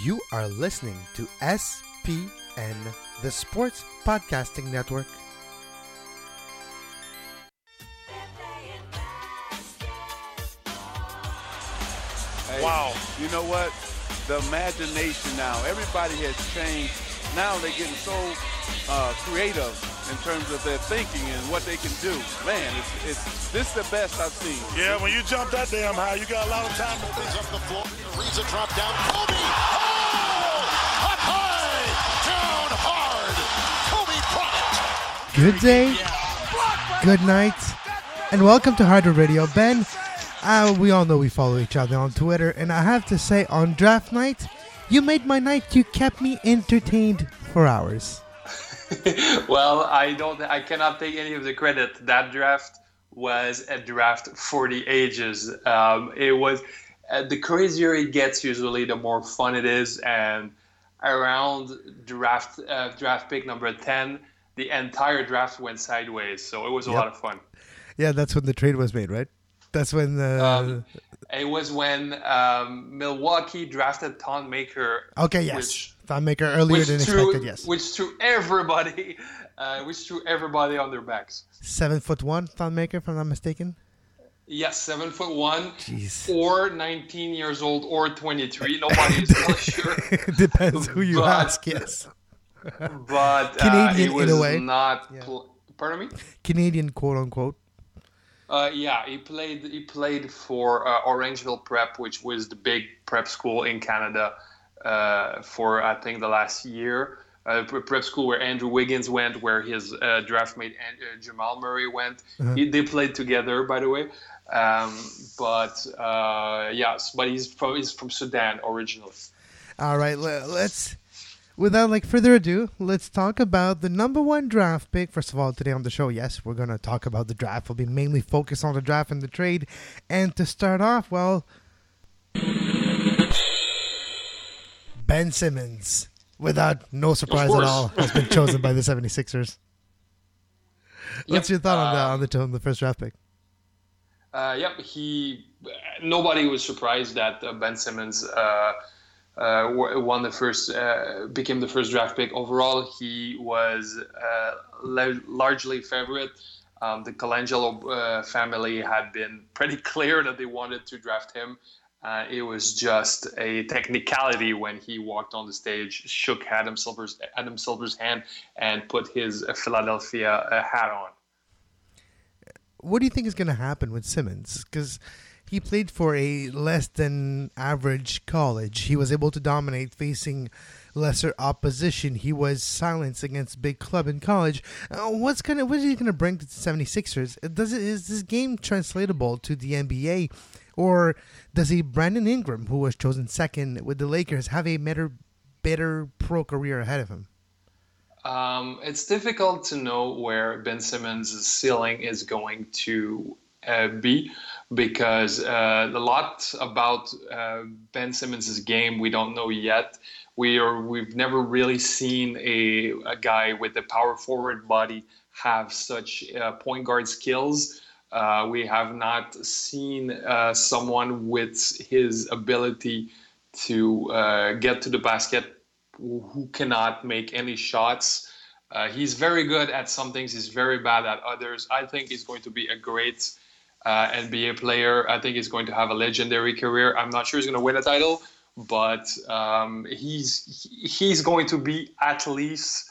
You are listening to SPN, the Sports Podcasting Network. Hey, wow. You know what? The imagination now. Everybody has changed. Now they're getting so creative in terms of their thinking and what they can do. Man, this is the best I've seen. Yeah, when you jump that damn high, you got a lot of time. Opens up the floor. Ariza drop down. Kobe! Oh! Up high! Down hard! Kobe Bryant! Good day, good night, and welcome to Hardware Radio. Ben, we all know we follow each other on Twitter, and I have to say, on draft night, you made my night. You kept me entertained for hours. Well, I cannot take any of the credit. That draft was a draft for the ages. It was the crazier it gets, usually the more fun it is. And around draft pick number 10, the entire draft went sideways. So it was a lot of fun. Yeah, that's when the trade was made, right? That's when it was when Milwaukee drafted Thon Maker. Okay, yes, Thon Maker earlier than expected. Yes, which threw everybody on their backs. 7'1", Thon Maker, if I'm not mistaken. Yes, 7'1", Jeez. Or 19 years old, or 23. Nobody's really sure. Depends who you ask. Yes, but Canadian it was in a way. Not. Yeah. Pardon me. Canadian, quote unquote. He played for Orangeville Prep, which was the big prep school in Canada for, I think, the last year. Prep school where Andrew Wiggins went, where his draft mate Jamal Murray went. Uh-huh. They played together, by the way. But he's from Sudan originally. All right, let's... Without further ado, let's talk about the number one draft pick. First of all, today on the show, yes, we're going to talk about the draft. We'll be mainly focused on the draft and the trade. And to start off, Ben Simmons, without no surprise at all, has been chosen by the 76ers. What's your thought on the first draft pick? Nobody was surprised that Ben Simmons... became the first draft pick overall. He was largely favorite. The Colangelo family had been pretty clear that they wanted to draft him. It was just a technicality when he walked on the stage, shook Adam Silver's hand, and put his Philadelphia hat on. What do you think is going to happen with Simmons? Because he played for a less than average college. He was able to dominate facing lesser opposition. He was silenced against big club in college. What is he going to bring to the 76ers? Is this game translatable to the NBA? Or does Brandon Ingram, who was chosen second with the Lakers, have a better pro career ahead of him? It's difficult to know where Ben Simmons' ceiling is going to be, because a lot about Ben Simmons' game we don't know yet. We've never really seen a guy with a power forward body have such point guard skills. We have not seen someone with his ability to get to the basket who cannot make any shots. He's very good at some things. He's very bad at others. I think he's going to be a great NBA player. I think he's going to have a legendary career. I'm not sure he's going to win a title, but he's going to be at least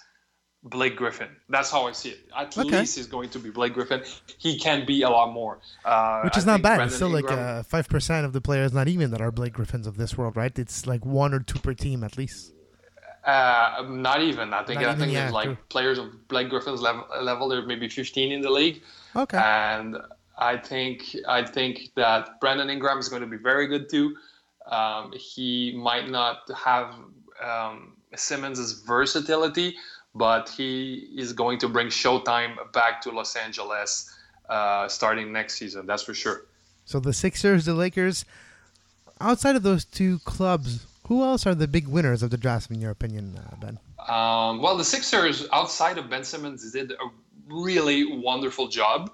Blake Griffin. That's how I see it. At least he's going to be Blake Griffin. He can be a lot more. Which is not bad. Brandon it's still Ingram, 5% of the players, not even, that are Blake Griffins of this world, right? It's one or two per team at least. Not even. I think players of Blake Griffin's level, there are maybe 15 in the league. Okay. And I think that Brandon Ingram is going to be very good too. He might not have Simmons' versatility, but he is going to bring Showtime back to Los Angeles starting next season. That's for sure. So the Sixers, the Lakers, outside of those two clubs, who else are the big winners of the draft, in your opinion, Ben? The Sixers, outside of Ben Simmons, did a really wonderful job.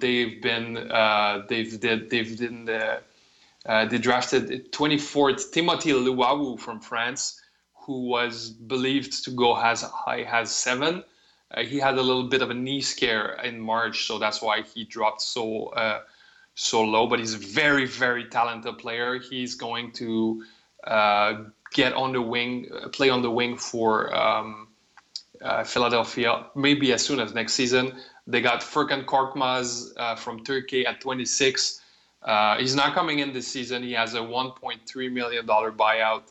They've been They drafted 24th Timothy Luwawu from France, who was believed to go as high as 7. He had a little bit of a knee scare in March, so that's why he dropped so low. But he's a very, very talented player. He's going to play on the wing for Philadelphia, maybe as soon as next season. They got Furkan Korkmaz from Turkey at 26. He's not coming in this season. He has a $1.3 million buyout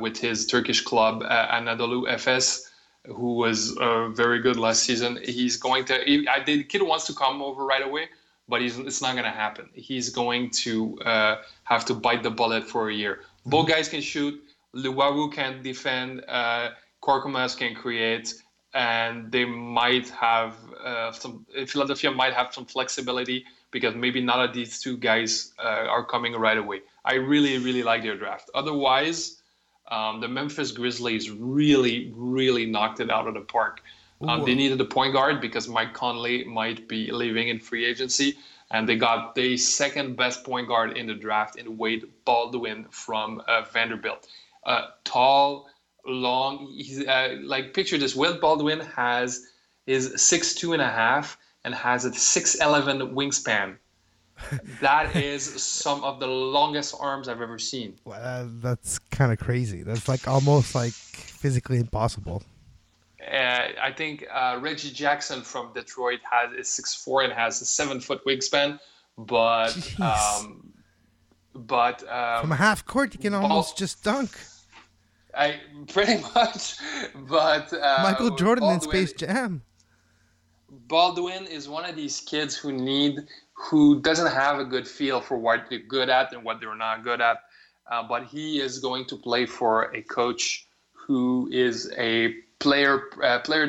with his Turkish club, Anadolu Efes, who was very good last season. The kid wants to come over right away, but it's not going to happen. He's going to have to bite the bullet for a year. Both guys can shoot. Luwawu can defend. Korkmaz can create. And they might have Philadelphia might have some flexibility because maybe none of these two guys are coming right away. I really, really like their draft. Otherwise, the Memphis Grizzlies really, really knocked it out of the park. They needed a point guard because Mike Conley might be leaving in free agency. And they got the second best point guard in the draft in Wade Baldwin from Vanderbilt. Tall, long. He's, picture this. Wade Baldwin is 6'2 and a half and has a 6'11 wingspan. That is some of the longest arms I've ever seen. That's kind of crazy. That's almost physically impossible. I think Reggie Jackson from Detroit is 6'4 and has a 7-foot wingspan. But from half court, you can almost just dunk. Pretty much. But Michael Jordan in Space Jam. Baldwin is one of these kids who doesn't have a good feel for what they're good at and what they're not good at. But he is going to play for a coach who is a player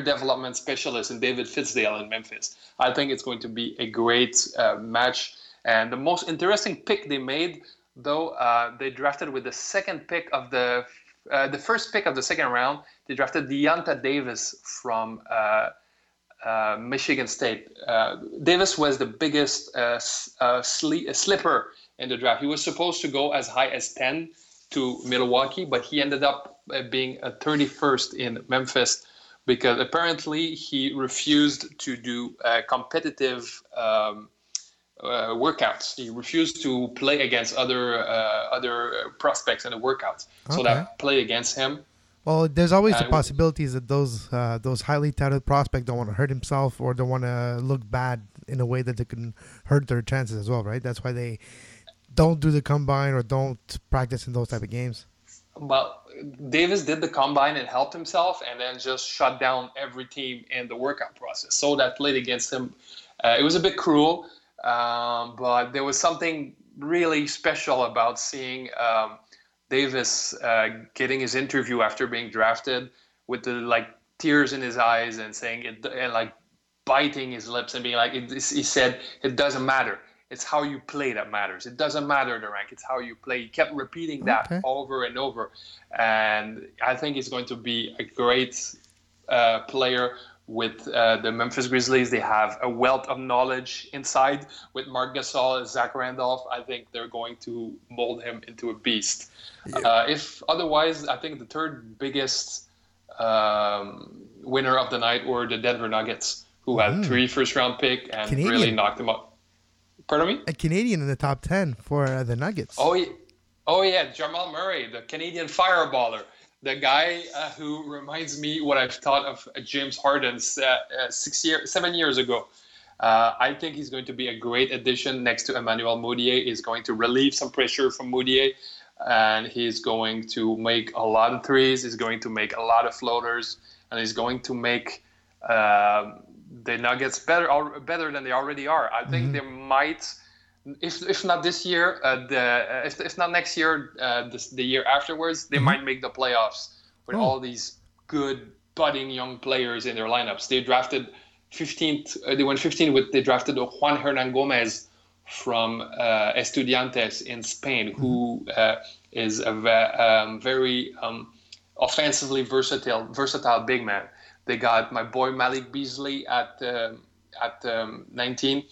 development specialist in David Fizdale in Memphis. I think it's going to be a great match. And the most interesting pick they made, though, they drafted with the second pick of the first pick of the second round. They drafted Deonta Davis from Michigan State. Davis was the biggest slipper in the draft. He was supposed to go as high as 10 to Milwaukee, but he ended up being 31st in Memphis because apparently he refused to do competitive workouts. He refused to play against other prospects in the workouts, so that play against him. Well, there's always the possibilities that those highly touted prospects don't want to hurt himself or don't want to look bad in a way that they can hurt their chances as well, right? That's why they don't do the combine or don't practice in those type of games. Well, Davis did the combine and helped himself and then just shut down every team in the workout process. So that played against him. It was a bit cruel, but there was something really special about seeing Davis getting his interview after being drafted with the tears in his eyes and saying it and biting his lips and being he said, it doesn't matter. It's how you play that matters. It doesn't matter the rank. It's how you play. He kept repeating that over and over. And I think he's going to be a great player with the Memphis Grizzlies. They have a wealth of knowledge inside with Mark Gasol and Zach Randolph. I think they're going to mold him into a beast. Yeah. If otherwise, I think the third biggest winner of the night were the Denver Nuggets, who had 3 first-round picks and Canadian. Really knocked them up. Pardon me? A Canadian in the top 10 for the Nuggets. Oh yeah, Jamal Murray, the Canadian fireballer. The guy who reminds me what I've thought of James Harden 7 years ago. I think he's going to be a great addition next to Emmanuel Mudiay. He's going to relieve some pressure from Mudiay, and he's going to make a lot of threes. He's going to make a lot of floaters, and he's going to make the Nuggets better than they already are. I think they might, if not this year, if not next year, the year afterwards, they might make the playoffs with all these good budding young players in their lineups. They drafted 15th. They went 15 with. They drafted Juan Hernan Gomez from Estudiantes in Spain, who is a very offensively versatile big man. They got my boy Malik Beasley at 19.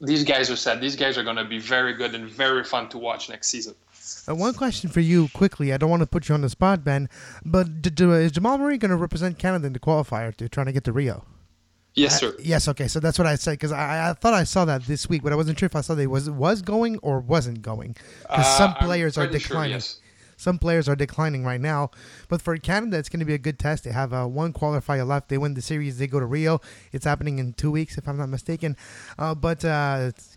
these guys are set. These guys are going to be very good and very fun to watch next season. One question for you quickly. I don't want to put you on the spot, Ben, but is Jamal Murray going to represent Canada in the qualifier to trying to get to Rio? Yes, sir. Yes, okay. So that's what I said, because I thought I saw that this week, but I wasn't sure if I saw that it was going or wasn't going. Because some players are declining. Sure, yes. Some players are declining right now. But for Canada, it's going to be a good test. They have one qualifier left. They win the series. They go to Rio. It's happening in 2 weeks, if I'm not mistaken. It's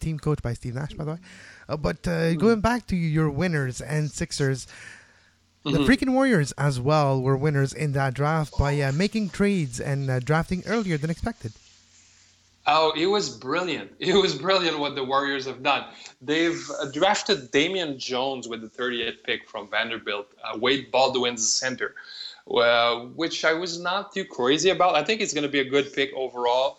team coached by Steve Nash, by the way. Going back to your winners and Sixers, the freaking Warriors as well were winners in that draft by making trades and drafting earlier than expected. Oh, it was brilliant. It was brilliant what the Warriors have done. They've drafted Damian Jones with the 38th pick from Vanderbilt, Wade Baldwin's center, which I was not too crazy about. I think it's going to be a good pick overall,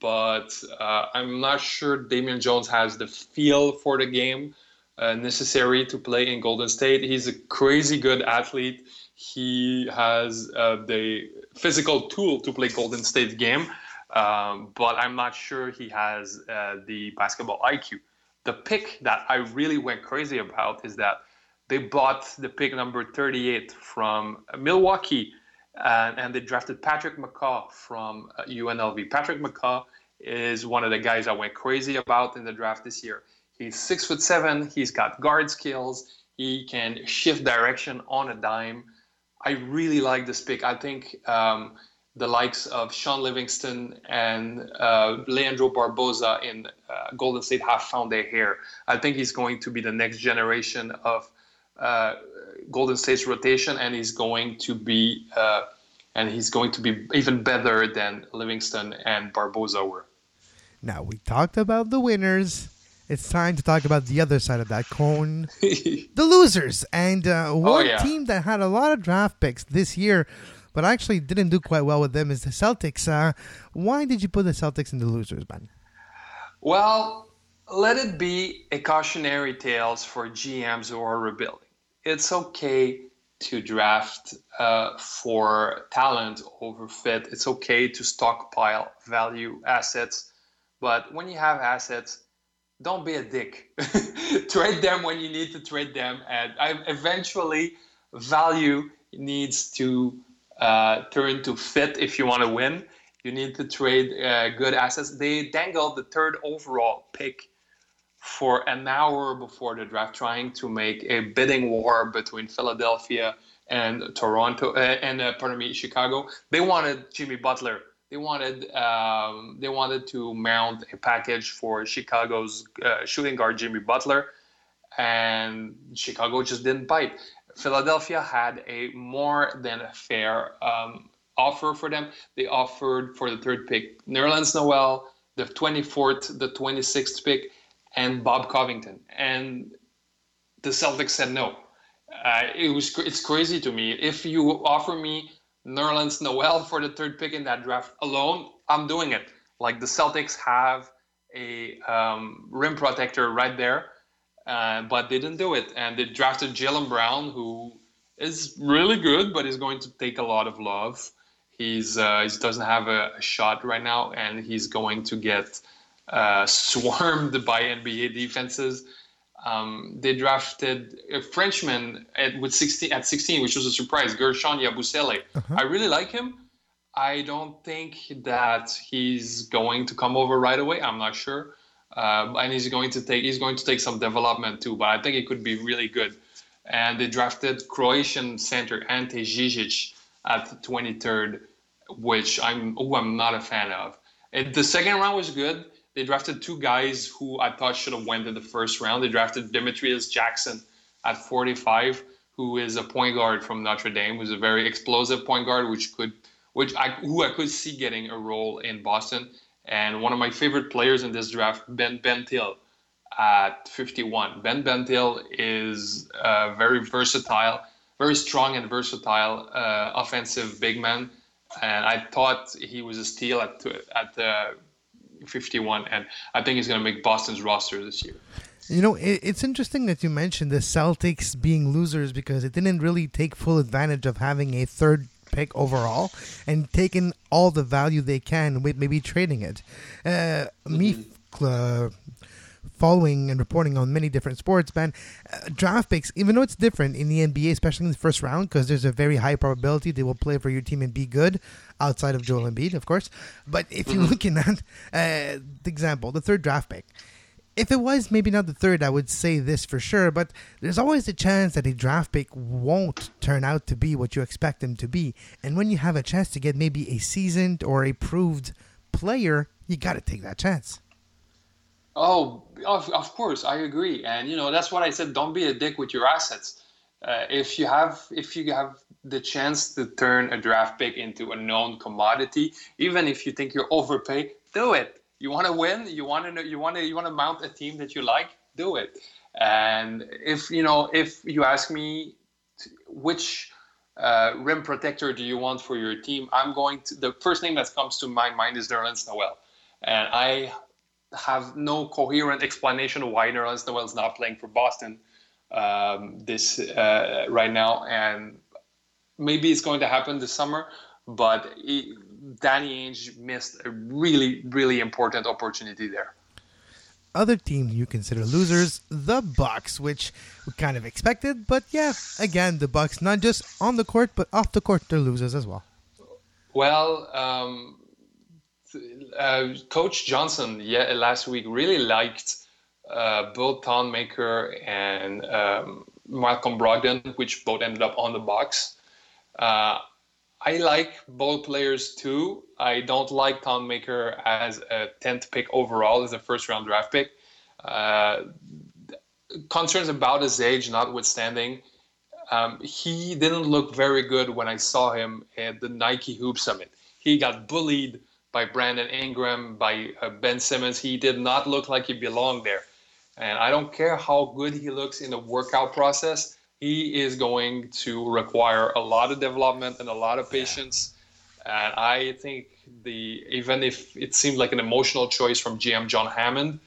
but I'm not sure Damian Jones has the feel for the game necessary to play in Golden State. He's a crazy good athlete. He has the physical tool to play Golden State game. But I'm not sure he has the basketball IQ. The pick that I really went crazy about is that they bought the pick number 38 from Milwaukee, and they drafted Patrick McCaw from UNLV. Patrick McCaw is one of the guys I went crazy about in the draft this year. He's 6'7". He's got guard skills. He can shift direction on a dime. I really like this pick. I think the likes of Sean Livingston and Leandro Barboza in Golden State have found their hair. I think he's going to be the next generation of Golden State's rotation, and he's going to be even better than Livingston and Barboza were. Now, we talked about the winners. It's time to talk about the other side of that cone, the losers. And team that had a lot of draft picks this year but actually didn't do quite well with them is the Celtics. Why did you put the Celtics in the losers, Ben? Well, let it be a cautionary tale for GMs who are rebuilding. It's okay to draft for talent over fit. It's okay to stockpile value assets. But when you have assets, don't be a dick. Trade them when you need to trade them. And eventually, value needs to turn to fit. If you want to win, you need to trade good assets. They dangled the third overall pick for an hour before the draft, trying to make a bidding war between Philadelphia and Chicago. They wanted Jimmy Butler. They wanted to mount a package for Chicago's shooting guard Jimmy Butler, and Chicago just didn't bite. Philadelphia had a more than a fair offer for them. They offered for the third pick Nerlens Noel, the 24th, the 26th pick, and Bob Covington. And the Celtics said no. It's crazy to me. If you offer me Nerlens Noel for the third pick in that draft alone, I'm doing it. Like, the Celtics have a rim protector right there. But they didn't do it, and they drafted Jaylen Brown, who is really good, but is going to take a lot of love. He doesn't have a shot right now, and he's going to get swarmed by NBA defenses. They drafted a Frenchman at 16, which was a surprise, Gershon Yabusele. I really like him. I don't think that he's going to come over right away. I'm not sure. And he's going to take some development too, but I think it could be really good. And they drafted Croatian center Ante Žižić at 23rd, which I'm not a fan of. And the second round was good. They drafted two guys who I thought should have went in the first round. They drafted Demetrius Jackson at 45, who is a point guard from Notre Dame, who's a very explosive point guard, who I could see getting a role in Boston. And one of my favorite players in this draft, Ben Bentil, at 51. Ben Bentil is a very versatile, very strong and versatile offensive big man. And I thought he was a steal at 51. And I think he's going to make Boston's roster this year. You know, it's interesting that you mentioned the Celtics being losers because it didn't really take full advantage of having a third pick overall and taking all the value they can with maybe trading it. Me following and reporting on many different sports, Ben, draft picks, even though it's different in the NBA, especially in the first round, because there's a very high probability they will play for your team and be good, outside of Joel Embiid, of course. But if you're looking at, the example, the third draft pick, if it was maybe not the third, I would say this for sure, but there's always a chance that a draft pick won't turn out to be what you expect them to be. And when you have a chance to get maybe a seasoned or a proved player, you got to take that chance. Oh, of course, I agree, and you know that's what I said. Don't be a dick with your assets. If you have the chance to turn a draft pick into a known commodity, even if you think you're overpaid, do it. You want to win. You want to mount a team that you like. Do it. And if you ask me which rim protector do you want for your team, the first name that comes to my mind is Nerlens Noel, and I have no coherent explanation why Nerlens Noel is not playing for Boston right now, and maybe it's going to happen this summer. But Danny Ainge missed a really, really important opportunity there. Other team you consider losers, the Bucks, which we kind of expected, but yeah, again, the Bucks, not just on the court but off the court, they're losers as well. Well, Coach Johnson last week really liked both Thon Maker and Malcolm Brogdon, which both ended up on the Bucks. I like both players too. I don't like Thon Maker as a 10th pick overall, as a first-round draft pick. Concerns about his age notwithstanding, he didn't look very good when I saw him at the Nike Hoop Summit. He got bullied by Brandon Ingram, by Ben Simmons. He did not look like he belonged there. And I don't care how good he looks in the workout process. He is going to require a lot of development and a lot of patience. And I think even if it seemed like an emotional choice from GM John Hammond,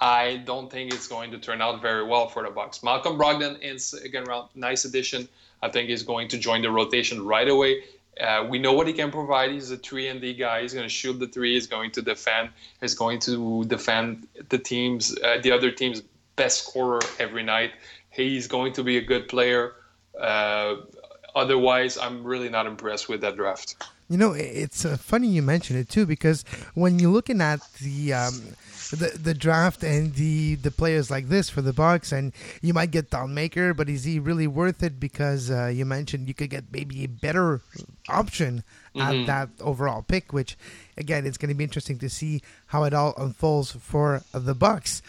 I don't think it's going to turn out very well for the Bucks. Malcolm Brogdon is, again, nice addition. I think he's going to join the rotation right away. We know what he can provide. He's a 3-and-D guy. He's going to shoot the three. He's going to defend. He's going to defend the other team's best scorer every night. He's going to be a good player. Otherwise, I'm really not impressed with that draft. You know, it's funny you mention it too, because when you're looking at the draft and the players like this for the Bucks, and you might get Thon Maker, but is he really worth it? Because you mentioned you could get maybe a better option at that overall pick, which again, it's going to be interesting to see how it all unfolds for the Bucks.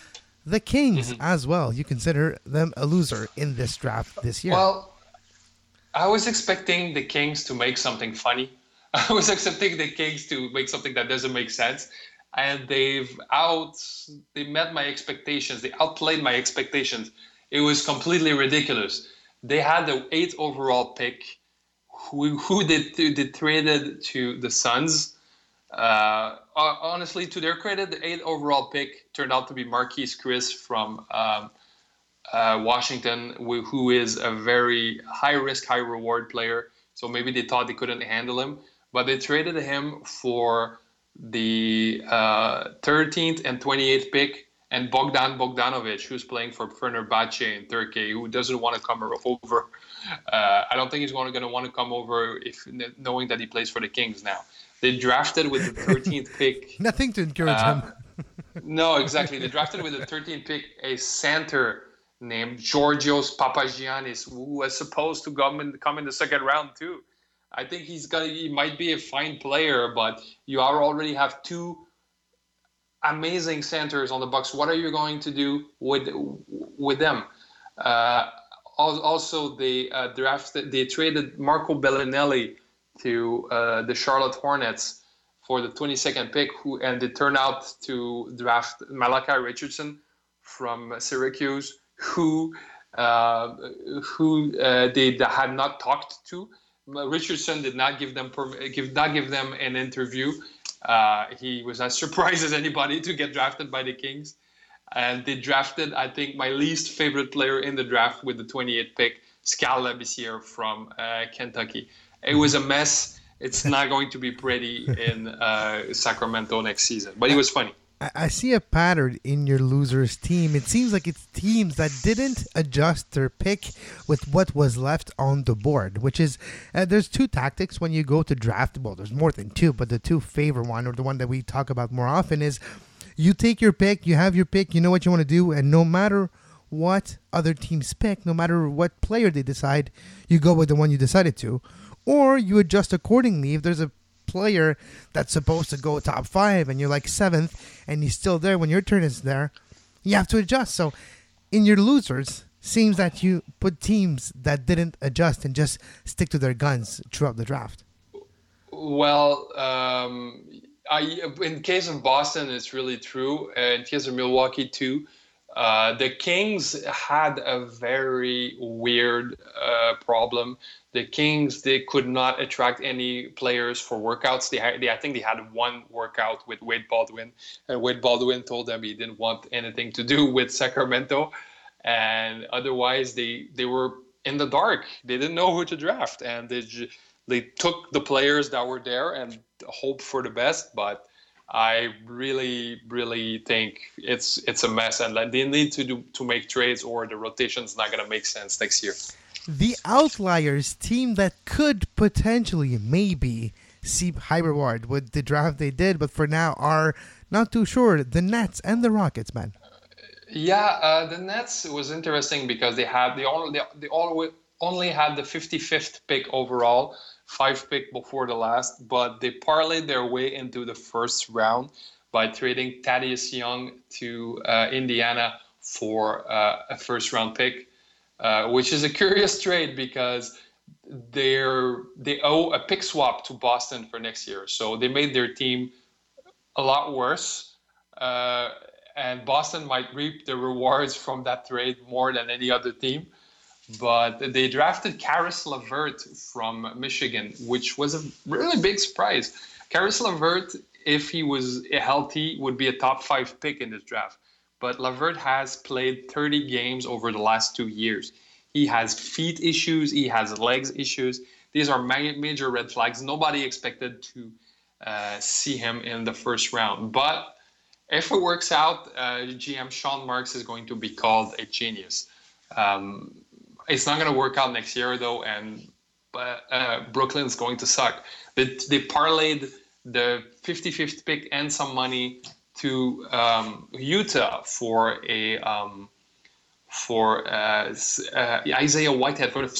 The Kings as well. You consider them a loser in this draft this year. Well, I was expecting the Kings to make something funny. I was expecting the Kings to make something that doesn't make sense. And they met my expectations. They outplayed my expectations. It was completely ridiculous. They had the 8th overall pick, who they traded to the Suns. Honestly, to their credit, the 8th overall pick turned out to be Marquise Chris from Washington, who is a very high-risk, high-reward player. So maybe they thought they couldn't handle him. But they traded him for the 13th and 28th pick, and Bogdan Bogdanovic, who's playing for Fenerbahce in Turkey, who doesn't want to come over. I don't think he's going to want to come over knowing that he plays for the Kings now. They drafted with the 13th pick. Nothing to encourage him. No, exactly. They drafted with the 13th pick a center named Georgios Papagiannis, who was supposed to come in the second round too. I think he might be a fine player, but you already have two amazing centers on the Bucks. What are you going to do with them? Also, they traded Marco Bellinelli to the Charlotte Hornets for the 22nd pick, and they turned out to draft Malachi Richardson from Syracuse, who they had not talked to. Richardson did not give them an interview. He was as surprised as anybody to get drafted by the Kings, and they drafted, I think, my least favorite player in the draft with the 28th pick, Scal Labissière from Kentucky. It was a mess. It's not going to be pretty in Sacramento next season, but it was funny. I see a pattern in your losers team. It seems like it's teams that didn't adjust their pick with what was left on the board, which is there's two tactics when you go to draft. Well, there's more than two, but the two favorite one, or the one that we talk about more often, is you take your pick, you have your pick, you know what you want to do, and no matter what other teams pick, no matter what player they decide, you go with the one you decided to, or you adjust accordingly if there's a player that's supposed to go top five and you're like seventh and he's still there when your turn is there, you have to adjust. So in your losers, seems that you put teams that didn't adjust and just stick to their guns throughout the draft. Well, in the case of Boston, it's really true. In case of Milwaukee too, the Kings had a very weird problem. The Kings, they could not attract any players for workouts. I think they had one workout with Wade Baldwin, and Wade Baldwin told them he didn't want anything to do with Sacramento. And otherwise, they were in the dark. They didn't know who to draft, and they took the players that were there and hoped for the best. But I really, really think it's a mess, and like, they need to make trades, or the rotation's not going to make sense next year. The outliers team that could potentially maybe see high reward with the draft they did, but for now are not too sure. The Nets and the Rockets, man. The Nets was interesting because they only had the 55th pick overall, 5 pick before the last, but they parlayed their way into the first round by trading Thaddeus Young to Indiana for a first round pick. Which is a curious trade because they owe a pick swap to Boston for next year. So they made their team a lot worse. And Boston might reap the rewards from that trade more than any other team. But they drafted Caris LeVert from Michigan, which was a really big surprise. Caris LeVert, if he was healthy, would be a top 5 pick in this draft. But LeVert has played 30 games over the last 2 years. He has feet issues. He has legs issues. These are major red flags. Nobody expected to see him in the first round. But if it works out, GM Sean Marks is going to be called a genius. It's not going to work out next year, though, and Brooklyn's going to suck. They parlayed the 55th pick and some money to Utah for Isaiah Whitehead, for the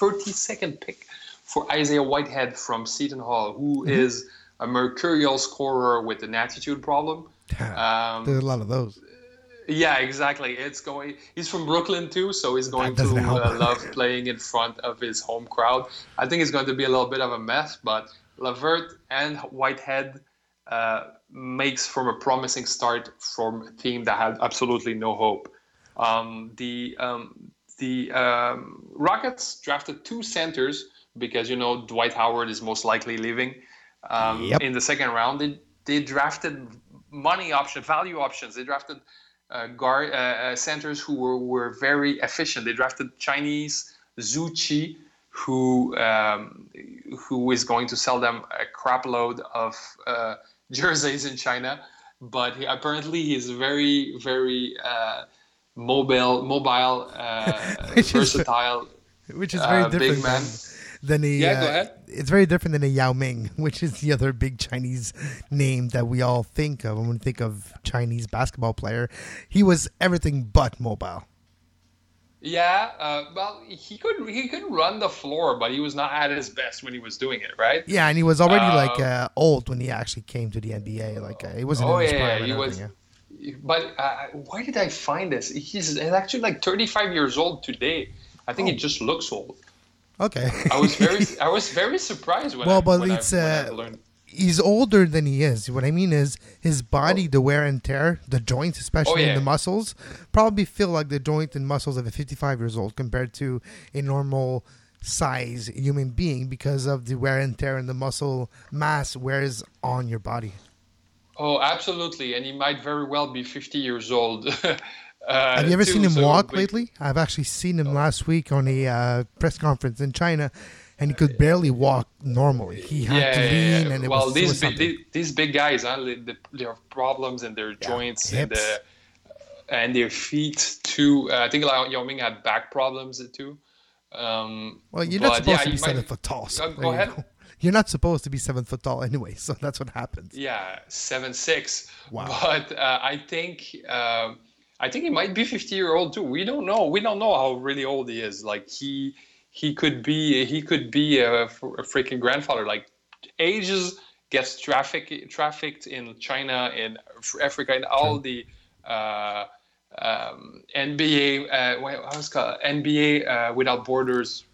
32nd pick for Isaiah Whitehead from Seton Hall, who is a mercurial scorer with an attitude problem. There's a lot of those. Yeah, exactly. He's from Brooklyn too, so he's going to love playing in front of his home crowd. I think it's going to be a little bit of a mess, but LeVert and Whitehead makes from a promising start from a team that had absolutely no hope. The Rockets drafted 2 centers because, you know, Dwight Howard is most likely leaving in the second round. They drafted money options, value options. They drafted centers who were very efficient. They drafted Chinese Zucchi, who is going to sell them a crap load of jerseys in China, but apparently he's very, very mobile, versatile, which is very different big man. Go ahead. It's very different than a Yao Ming, which is the other big Chinese name that we all think of when we think of Chinese basketball player. He was everything but mobile. Yeah, he could run the floor, but he was not at his best when he was doing it, right? Yeah, and he was already old when he actually came to the NBA. He wasn't. Oh yeah, he was. Yeah. But why did I find this? He's actually 35 years old today. I think he just looks old. Okay. I was very surprised when I learned. He's older than he is. What I mean is his body, the wear and tear, the joints, especially and the muscles, probably feel like the joint and muscles of a 55 years old compared to a normal size human being because of the wear and tear and the muscle mass wears on your body. Oh, absolutely. And he might very well be 50 years old. Have you ever seen him walk lately? I've actually seen him last week on a press conference in China. and he could barely walk normally. He had to lean. And it was these big guys, their problems in their joints and their feet too. I think like Yao Ming had back problems too. Well, you're not supposed to be 7 foot tall. So go ahead. You know. You're not supposed to be 7 foot tall anyway, so that's what happens. Yeah, 7'6". Wow. But I think he might be 50-year-old too. We don't know. We don't know how really old he is. Like he could be a freaking grandfather. Like ages gets trafficked in China, in Africa, in all the NBA. What was it called? NBA Without Borders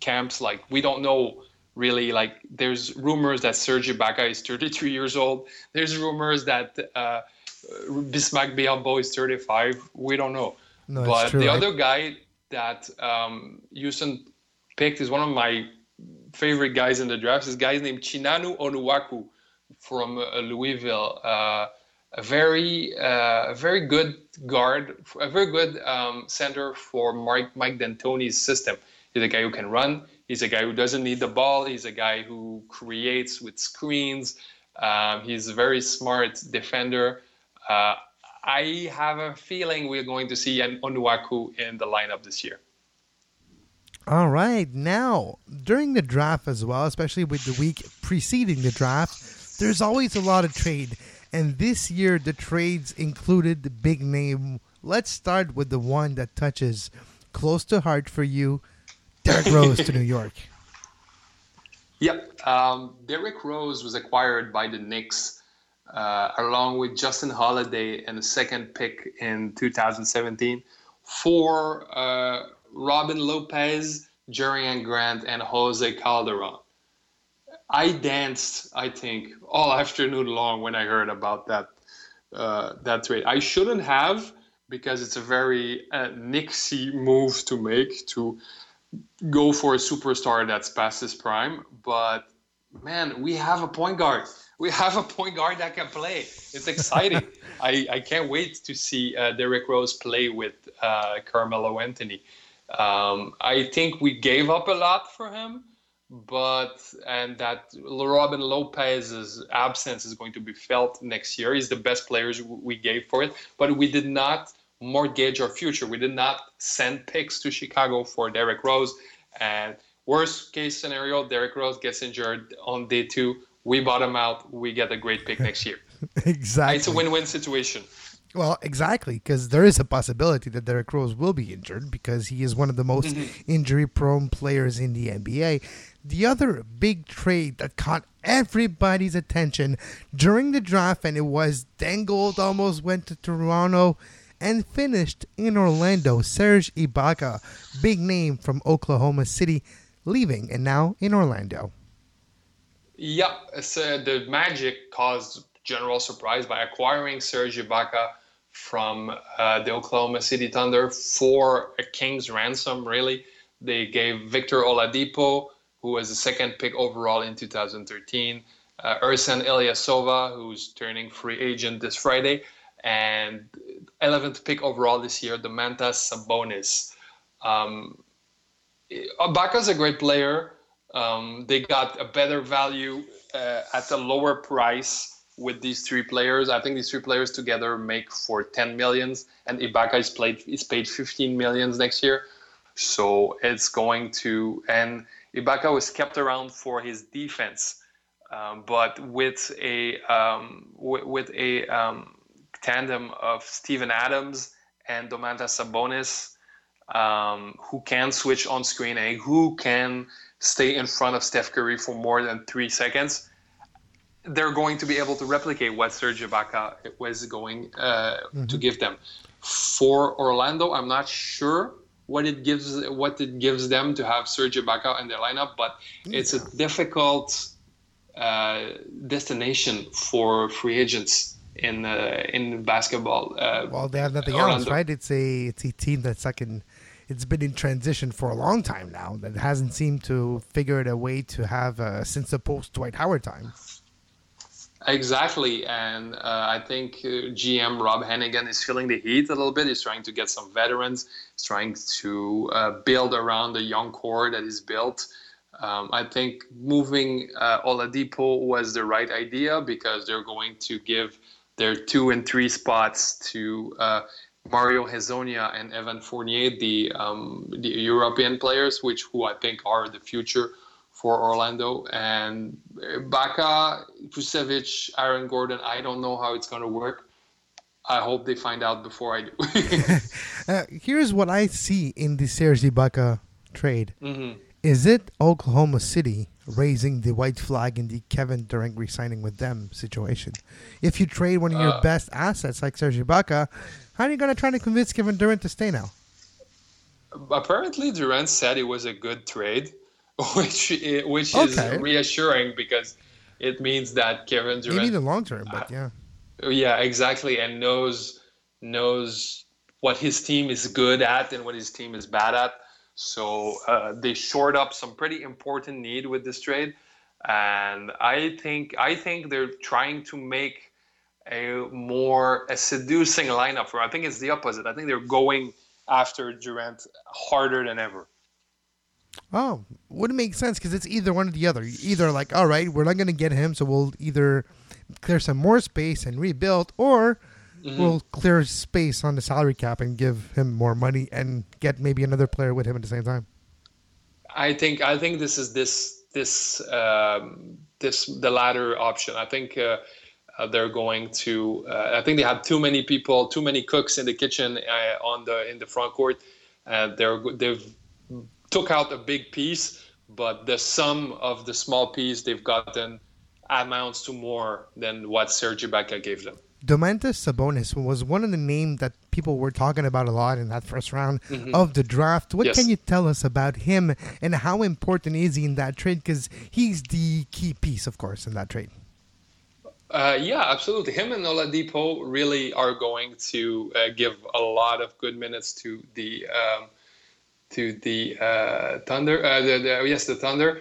camps. Like we don't know. Really, like there's rumors that Serge Ibaka is 33 years old. There's rumors that Bismack Biyombo is 35. We don't know. No, but the other guy that Houston picked is one of my favorite guys in the draft. This guy is named Chinanu Onuwaku from Louisville. A very good guard, a very good center for Mike D'Antoni's system. He's a guy who can run. He's a guy who doesn't need the ball. He's a guy who creates with screens. He's a very smart defender. I have a feeling we're going to see an Onuwaku in the lineup this year. All right. Now, during the draft as well, especially with the week preceding the draft, there's always a lot of trade. And this year, the trades included the big name. Let's start with the one that touches close to heart for you. Derrick Rose to New York. Yep. Derrick Rose was acquired by the Knicks along with Justin Holiday and a second pick in 2017 for Robin Lopez, Jerian Grant, and Jose Calderon. I danced, I think, all afternoon long when I heard about that trade. I shouldn't have because it's a very Knicksy move to make to go for a superstar that's past his prime, but man, we have a point guard. We have a point guard that can play. It's exciting. I can't wait to see Derrick Rose play with Carmelo Anthony. I think we gave up a lot for him, and that Robin Lopez's absence is going to be felt next year. He's the best players we gave for it, but we did not mortgage our future. We did not send picks to Chicago for Derrick Rose. And worst case scenario, Derrick Rose gets injured on day two. We bought him out. We get a great pick next year. Exactly. It's a win-win situation. Well, exactly, because there is a possibility that Derrick Rose will be injured because he is one of the most injury-prone players in the NBA. The other big trade that caught everybody's attention during the draft, and it was Dangold almost went to Toronto and finished in Orlando. Serge Ibaka, big name from Oklahoma City, leaving and now in Orlando. Yeah, so the Magic caused general surprise by acquiring Serge Ibaka from the Oklahoma City Thunder for a king's ransom, really. They gave Victor Oladipo, who was the second pick overall in 2013, Ersan Ilyasova, who's turning free agent this Friday, and 11th pick overall this year, Domantas Sabonis. Ibaka's a great player. They got a better value at a lower price with these three players. I think these three players together make for $10 million, and Ibaka is paid $15 million next year. So it's going to... And Ibaka was kept around for his defense, but with a tandem of Steven Adams and Domantas Sabonis, who can switch on screen and who can stay in front of Steph Curry for more than 3 seconds, they're going to be able to replicate what Serge Ibaka was going to give them. For Orlando, I'm not sure what it gives them to have Serge Ibaka in their lineup, but it's a difficult destination for free agents in basketball. Well, they have nothing else, right? It's a team that's it's been in transition for a long time now that hasn't seemed to figure out a way to have since the post Dwight Howard time. Exactly, and I think GM Rob Hennigan is feeling the heat a little bit. He's trying to get some veterans. He's trying to build around the young core that is built. I think moving Oladipo was the right idea because they're going to give their 2 and 3 spots to Mario Hezonja and Evan Fournier, the European players, who I think are the future for Orlando. And Baca, Vucevic, Aaron Gordon, I don't know how it's going to work. I hope they find out before I do. Here's what I see in the Serge Ibaka trade. Mm-hmm. Is it Oklahoma City raising the white flag in the Kevin Durant resigning with them situation? If you trade one of your best assets like Serge Ibaka, how are you going to try to convince Kevin Durant to stay now? Apparently, Durant said it was a good trade, which is reassuring because it means that Kevin Durant... You need the long term, but yeah. Yeah, exactly, and knows what his team is good at and what his team is bad at. So they shored up some pretty important need with this trade, and I think they're trying to make a seducing lineup. Or I think it's the opposite. I think they're going after Durant harder than ever. Oh, would it make sense? Because it's either one or the other. Either like, all right, we're not going to get him, so we'll either clear some more space and rebuild, or we'll clear space on the salary cap and give him more money and get maybe another player with him at the same time. I think this is the latter option. I think they're going to. I think they have too many people, too many cooks in the kitchen in the front court. They've took out a big piece, but the sum of the small piece they've gotten amounts to more than what Serge Ibaka gave them. Domantas Sabonis was one of the names that people were talking about a lot in that first round of the draft. What can you tell us about him and how important is he in that trade? Because he's the key piece, of course, in that trade. Yeah, absolutely. Him and Oladipo really are going to give a lot of good minutes to the Thunder. The Thunder.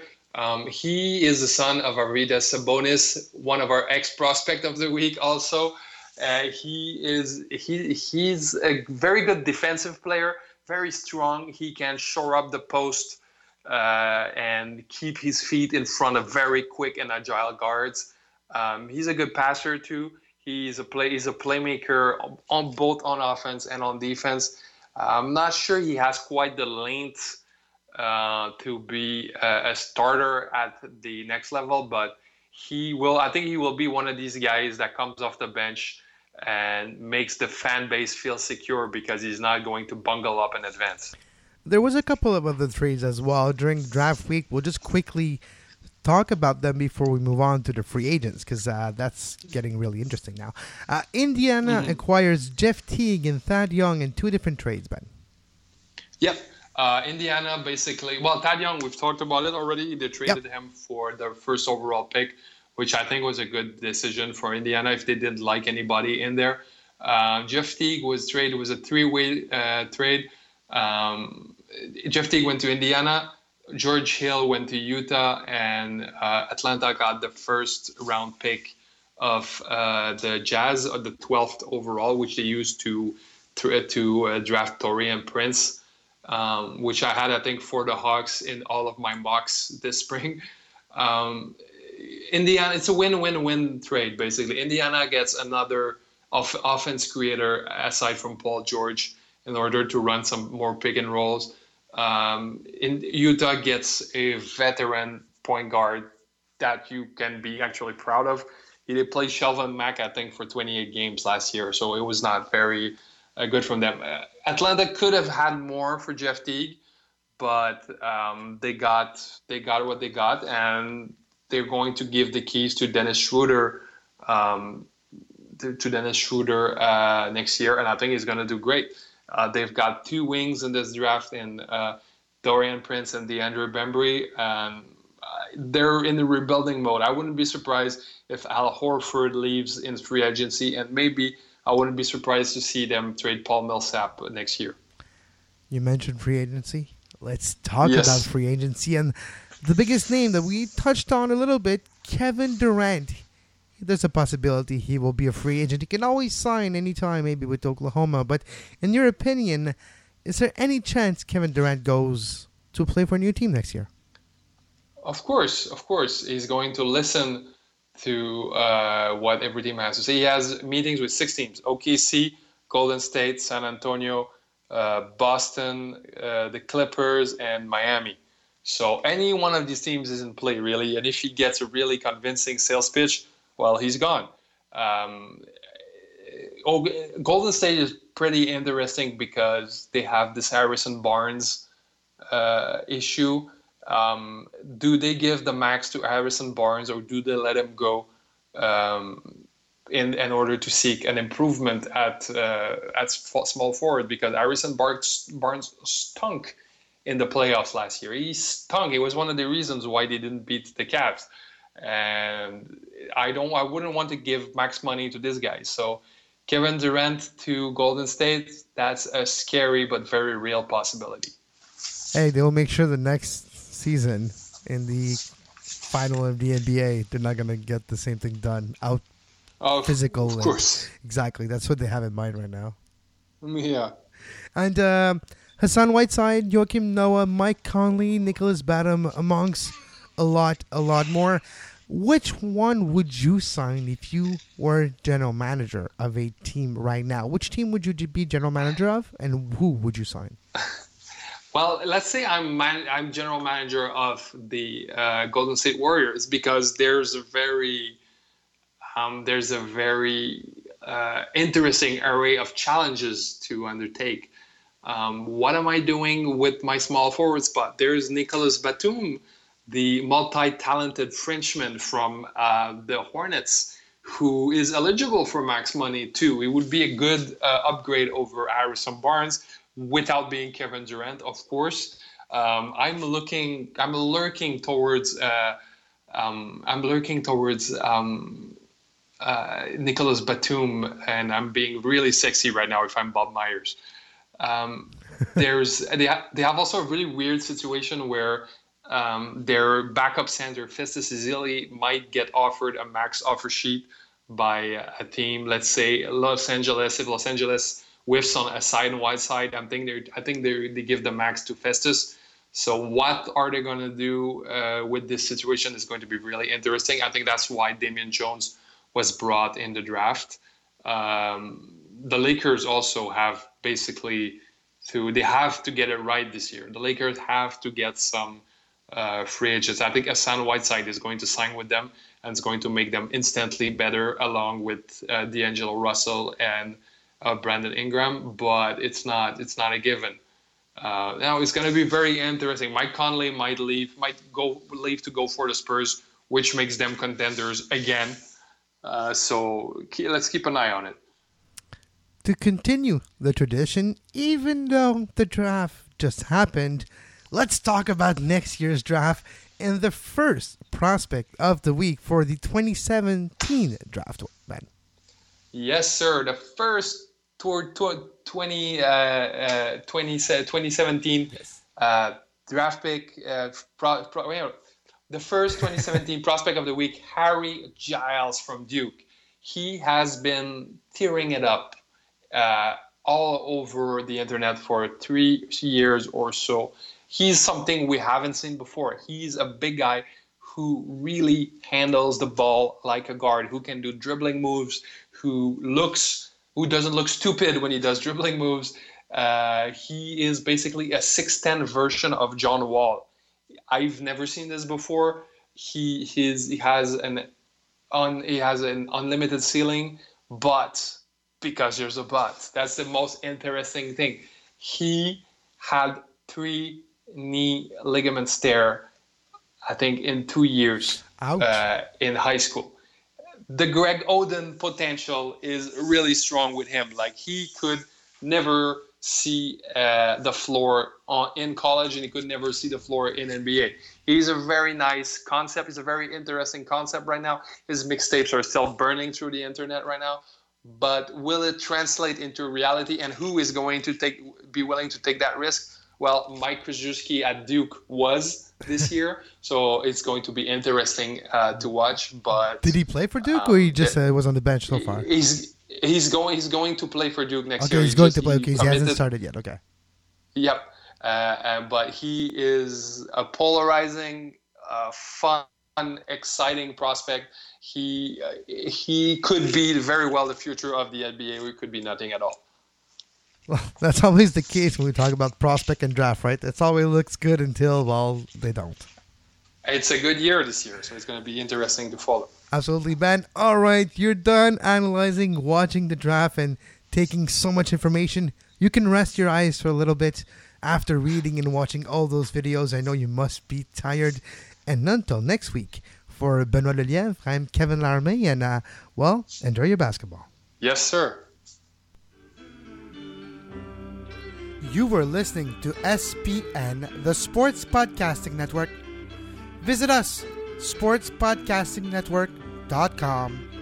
He is the son of Arvydas Sabonis, one of our ex-prospect of the week. Also, he's a very good defensive player, very strong. He can shore up the post and keep his feet in front of very quick and agile guards. He's a good passer too. He's a playmaker on both on offense and on defense. I'm not sure he has quite the length to be a starter at the next level, but I think he will be one of these guys that comes off the bench and makes the fan base feel secure because he's not going to bungle up in advance. There was a couple of other trades as well during draft week. We'll just quickly talk about them before we move on to the free agents because that's getting really interesting now. Indiana acquires Jeff Teague and Thad Young in 2 different trades, Ben. Yep. Indiana basically... Well, Thad Young, we've talked about it already. They traded him for their first overall pick, which I think was a good decision for Indiana if they didn't like anybody in there. Jeff Teague was a 3-way trade. Jeff Teague went to Indiana. George Hill went to Utah. And Atlanta got the first round pick of the Jazz, or the 12th overall, which they used to draft Taurean Prince. Which I had, I think, for the Hawks in all of my mocks this spring. Indiana, it's a win-win-win trade, basically. Indiana gets another offense creator aside from Paul George in order to run some more pick and rolls. Utah gets a veteran point guard that you can be actually proud of. He did play Shelvin Mack, I think, for 28 games last year, so it was not very... good from them. Atlanta could have had more for Jeff Teague, but they got what they got, and they're going to give the keys to Dennis Schroeder next year, and I think he's going to do great. They've got 2 wings in this draft in Taurean Prince and DeAndre Bembry. They're in the rebuilding mode. I wouldn't be surprised if Al Horford leaves in free agency, and maybe I wouldn't be surprised to see them trade Paul Millsap next year. You mentioned free agency. Let's talk about free agency. And the biggest name that we touched on a little bit, Kevin Durant. There's a possibility he will be a free agent. He can always sign anytime, maybe with Oklahoma. But in your opinion, is there any chance Kevin Durant goes to play for a new team next year? Of course, he's going to listen to what every team has to say. He has meetings with six teams: OKC, Golden State, San Antonio, Boston, the Clippers, and Miami. So any one of these teams is in play, really. And if he gets a really convincing sales pitch, well, he's gone. Golden State is pretty interesting because they have this Harrison Barnes issue. Do they give the max to Harrison Barnes, or do they let him go in order to seek an improvement at small forward? Because Harrison Barnes stunk in the playoffs last year. He stunk. It was one of the reasons why they didn't beat the Cavs. And I wouldn't want to give max money to this guy. So Kevin Durant to Golden State, that's a scary but very real possibility. Hey, they'll make sure the next season in the final of the NBA, they're not going to get the same thing done out physical. Of course. Exactly. That's what they have in mind right now. Yeah. And Hassan Whiteside, Joakim Noah, Mike Conley, Nicholas Batum, amongst a lot more. Which one would you sign if you were general manager of a team right now? Which team would you be general manager of, and who would you sign? Well, let's say I'm general manager of the Golden State Warriors, because there's a very interesting array of challenges to undertake. What am I doing with my small forward spot? There's Nicolas Batum, the multi-talented Frenchman from the Hornets, who is eligible for max money too. It would be a good upgrade over Harrison Barnes, without being Kevin Durant, of course. I'm lurking towards Nicolas Batum, and I'm being really sexy right now if I'm Bob Myers. They have also a really weird situation where their backup center, Festus Ezeli, might get offered a max offer sheet by a team. Let's say Los Angeles whiffs on a side and wide side. I think they give the max to Festus. So what are they going to do with this situation is going to be really interesting. I think that's why Damian Jones was brought in the draft. The Lakers also have they have to get it right this year. The Lakers have to get some free agents. I think Hassan Whiteside is going to sign with them, and it's going to make them instantly better, along with D'Angelo Russell and Brandon Ingram, but it's not a given. Now it's going to be very interesting. Mike Conley might leave to go for the Spurs, which makes them contenders again. So let's keep an eye on it. To continue the tradition, even though the draft just happened, let's talk about next year's draft and the first prospect of the week for the 2017 draft, Ben. Yes, sir. The first 2017 draft pick, the first 2017 prospect of the week, Harry Giles from Duke. He has been tearing it up all over the internet for 3 years or so. He's something we haven't seen before. He's a big guy who really handles the ball like a guard, who can do dribbling moves, who doesn't look stupid when he does dribbling moves. He is basically a 6'10 version of John Wall. I've never seen this before. He has an unlimited ceiling, but because there's a but, that's the most interesting thing. He had 3 knee ligaments tear, I think, in 2 years in high school. The Greg Oden potential is really strong with him. Like, he could never see the floor in college, and he could never see the floor in NBA. He's a very nice concept. He's a very interesting concept right now. His mixtapes are still burning through the internet right now. But will it translate into reality, and who is going to be willing to take that risk? Well, Mike Krzyzewski at Duke was this year, so it's going to be interesting to watch. But did he play for Duke, or he just was on the bench so far? He's going to play for Duke next year. Okay, he's going to play because he hasn't started yet. Okay. Yep, but he is a polarizing fun, exciting prospect. He could be very well the future of the NBA. We could be nothing at all. Well, that's always the case when we talk about prospect and draft, right? That's always looks good until, well, they don't. It's a good year this year, so it's going to be interesting to follow. Absolutely, Ben. All right, you're done analyzing, watching the draft, and taking so much information. You can rest your eyes for a little bit after reading and watching all those videos. I know you must be tired. And until next week, for Benoit Lelièvre, I'm Kevin Larmé, and, well, enjoy your basketball. Yes, sir. You were listening to SPN, the Sports Podcasting Network. Visit us, sportspodcastingnetwork.com.